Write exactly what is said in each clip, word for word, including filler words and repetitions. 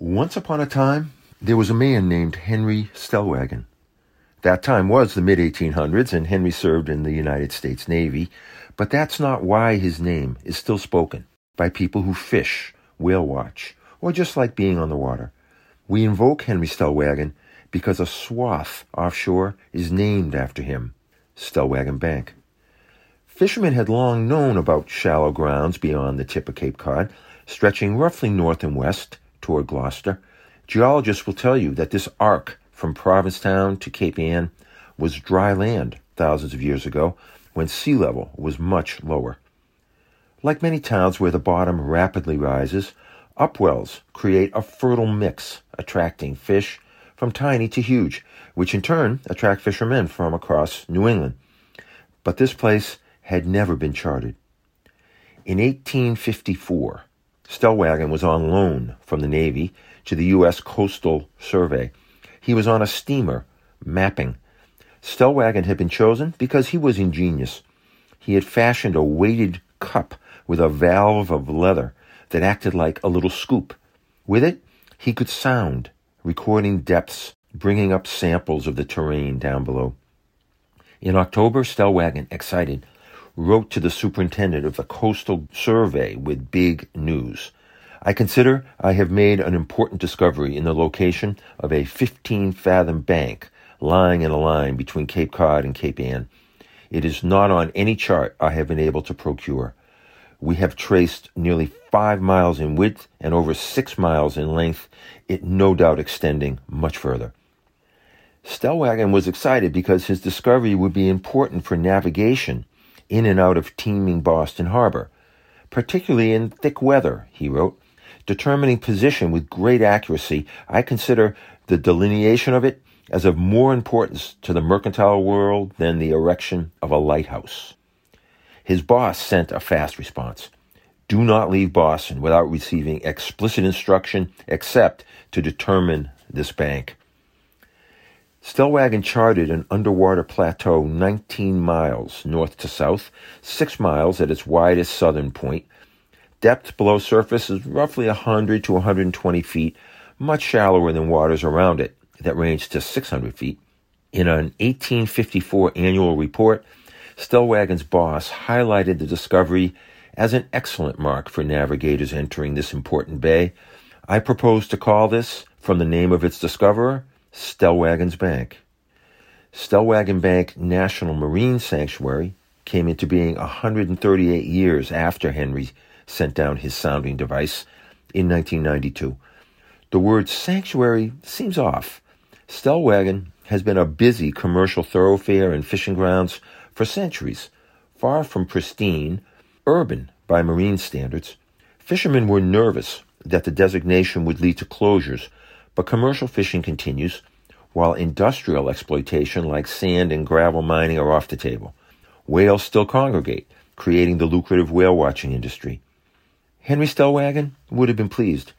Once upon a time, there was a man named Henry Stellwagen. That time was the mid eighteen hundreds, and Henry served in the United States Navy, but that's not why his name is still spoken by people who fish, whale watch, or just like being on the water. We invoke Henry Stellwagen because a swath offshore is named after him, Stellwagen Bank. Fishermen had long known about shallow grounds beyond the tip of Cape Cod, stretching roughly north and west toward Gloucester. Geologists will tell you that this arc from Provincetown to Cape Ann was dry land thousands of years ago when sea level was much lower. Like many towns where the bottom rapidly rises, upwells create a fertile mix, attracting fish from tiny to huge, which in turn attract fishermen from across New England. But this place had never been charted. In eighteen fifty-four, Stellwagen was on loan from the Navy to the U S Coastal Survey. He was on a steamer mapping. Stellwagen had been chosen because he was ingenious. He had fashioned a weighted cup with a valve of leather that acted like a little scoop. With it, he could sound, recording depths, bringing up samples of the terrain down below. In October, Stellwagen, excited, wrote to the superintendent of the Coastal Survey with big news. I consider I have made an important discovery in the location of a fifteen-fathom bank lying in a line between Cape Cod and Cape Ann. It is not on any chart I have been able to procure. We have traced nearly five miles in width and over six miles in length, it no doubt extending much further. Stellwagen was excited because his discovery would be important for navigation in and out of teeming Boston Harbor, particularly in thick weather, he wrote. Determining position with great accuracy, I consider the delineation of it as of more importance to the mercantile world than the erection of a lighthouse. His boss sent a fast response. Do not leave Boston without receiving explicit instruction except to determine this bank. Stellwagen charted an underwater plateau nineteen miles north to south, six miles at its widest southern point. Depth below surface is roughly one hundred to one hundred twenty feet, much shallower than waters around it that range to six hundred feet. In an eighteen fifty-four annual report, Stellwagen's boss highlighted the discovery as an excellent mark for navigators entering this important bay. I propose to call this, from the name of its discoverer, Stellwagen's Bank. Stellwagen Bank National Marine Sanctuary came into being one hundred thirty-eight years after Henry sent down his sounding device in nineteen ninety-two. The word sanctuary seems off. Stellwagen has been a busy commercial thoroughfare and fishing grounds for centuries. Far from pristine, urban by marine standards, fishermen were nervous that the designation would lead to closures, but commercial fishing continues, while industrial exploitation like sand and gravel mining are off the table. Whales still congregate, creating the lucrative whale watching industry. Henry Stellwagen would have been pleased.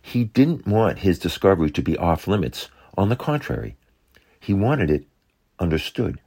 He didn't want his discovery to be off limits. On the contrary, he wanted it understood.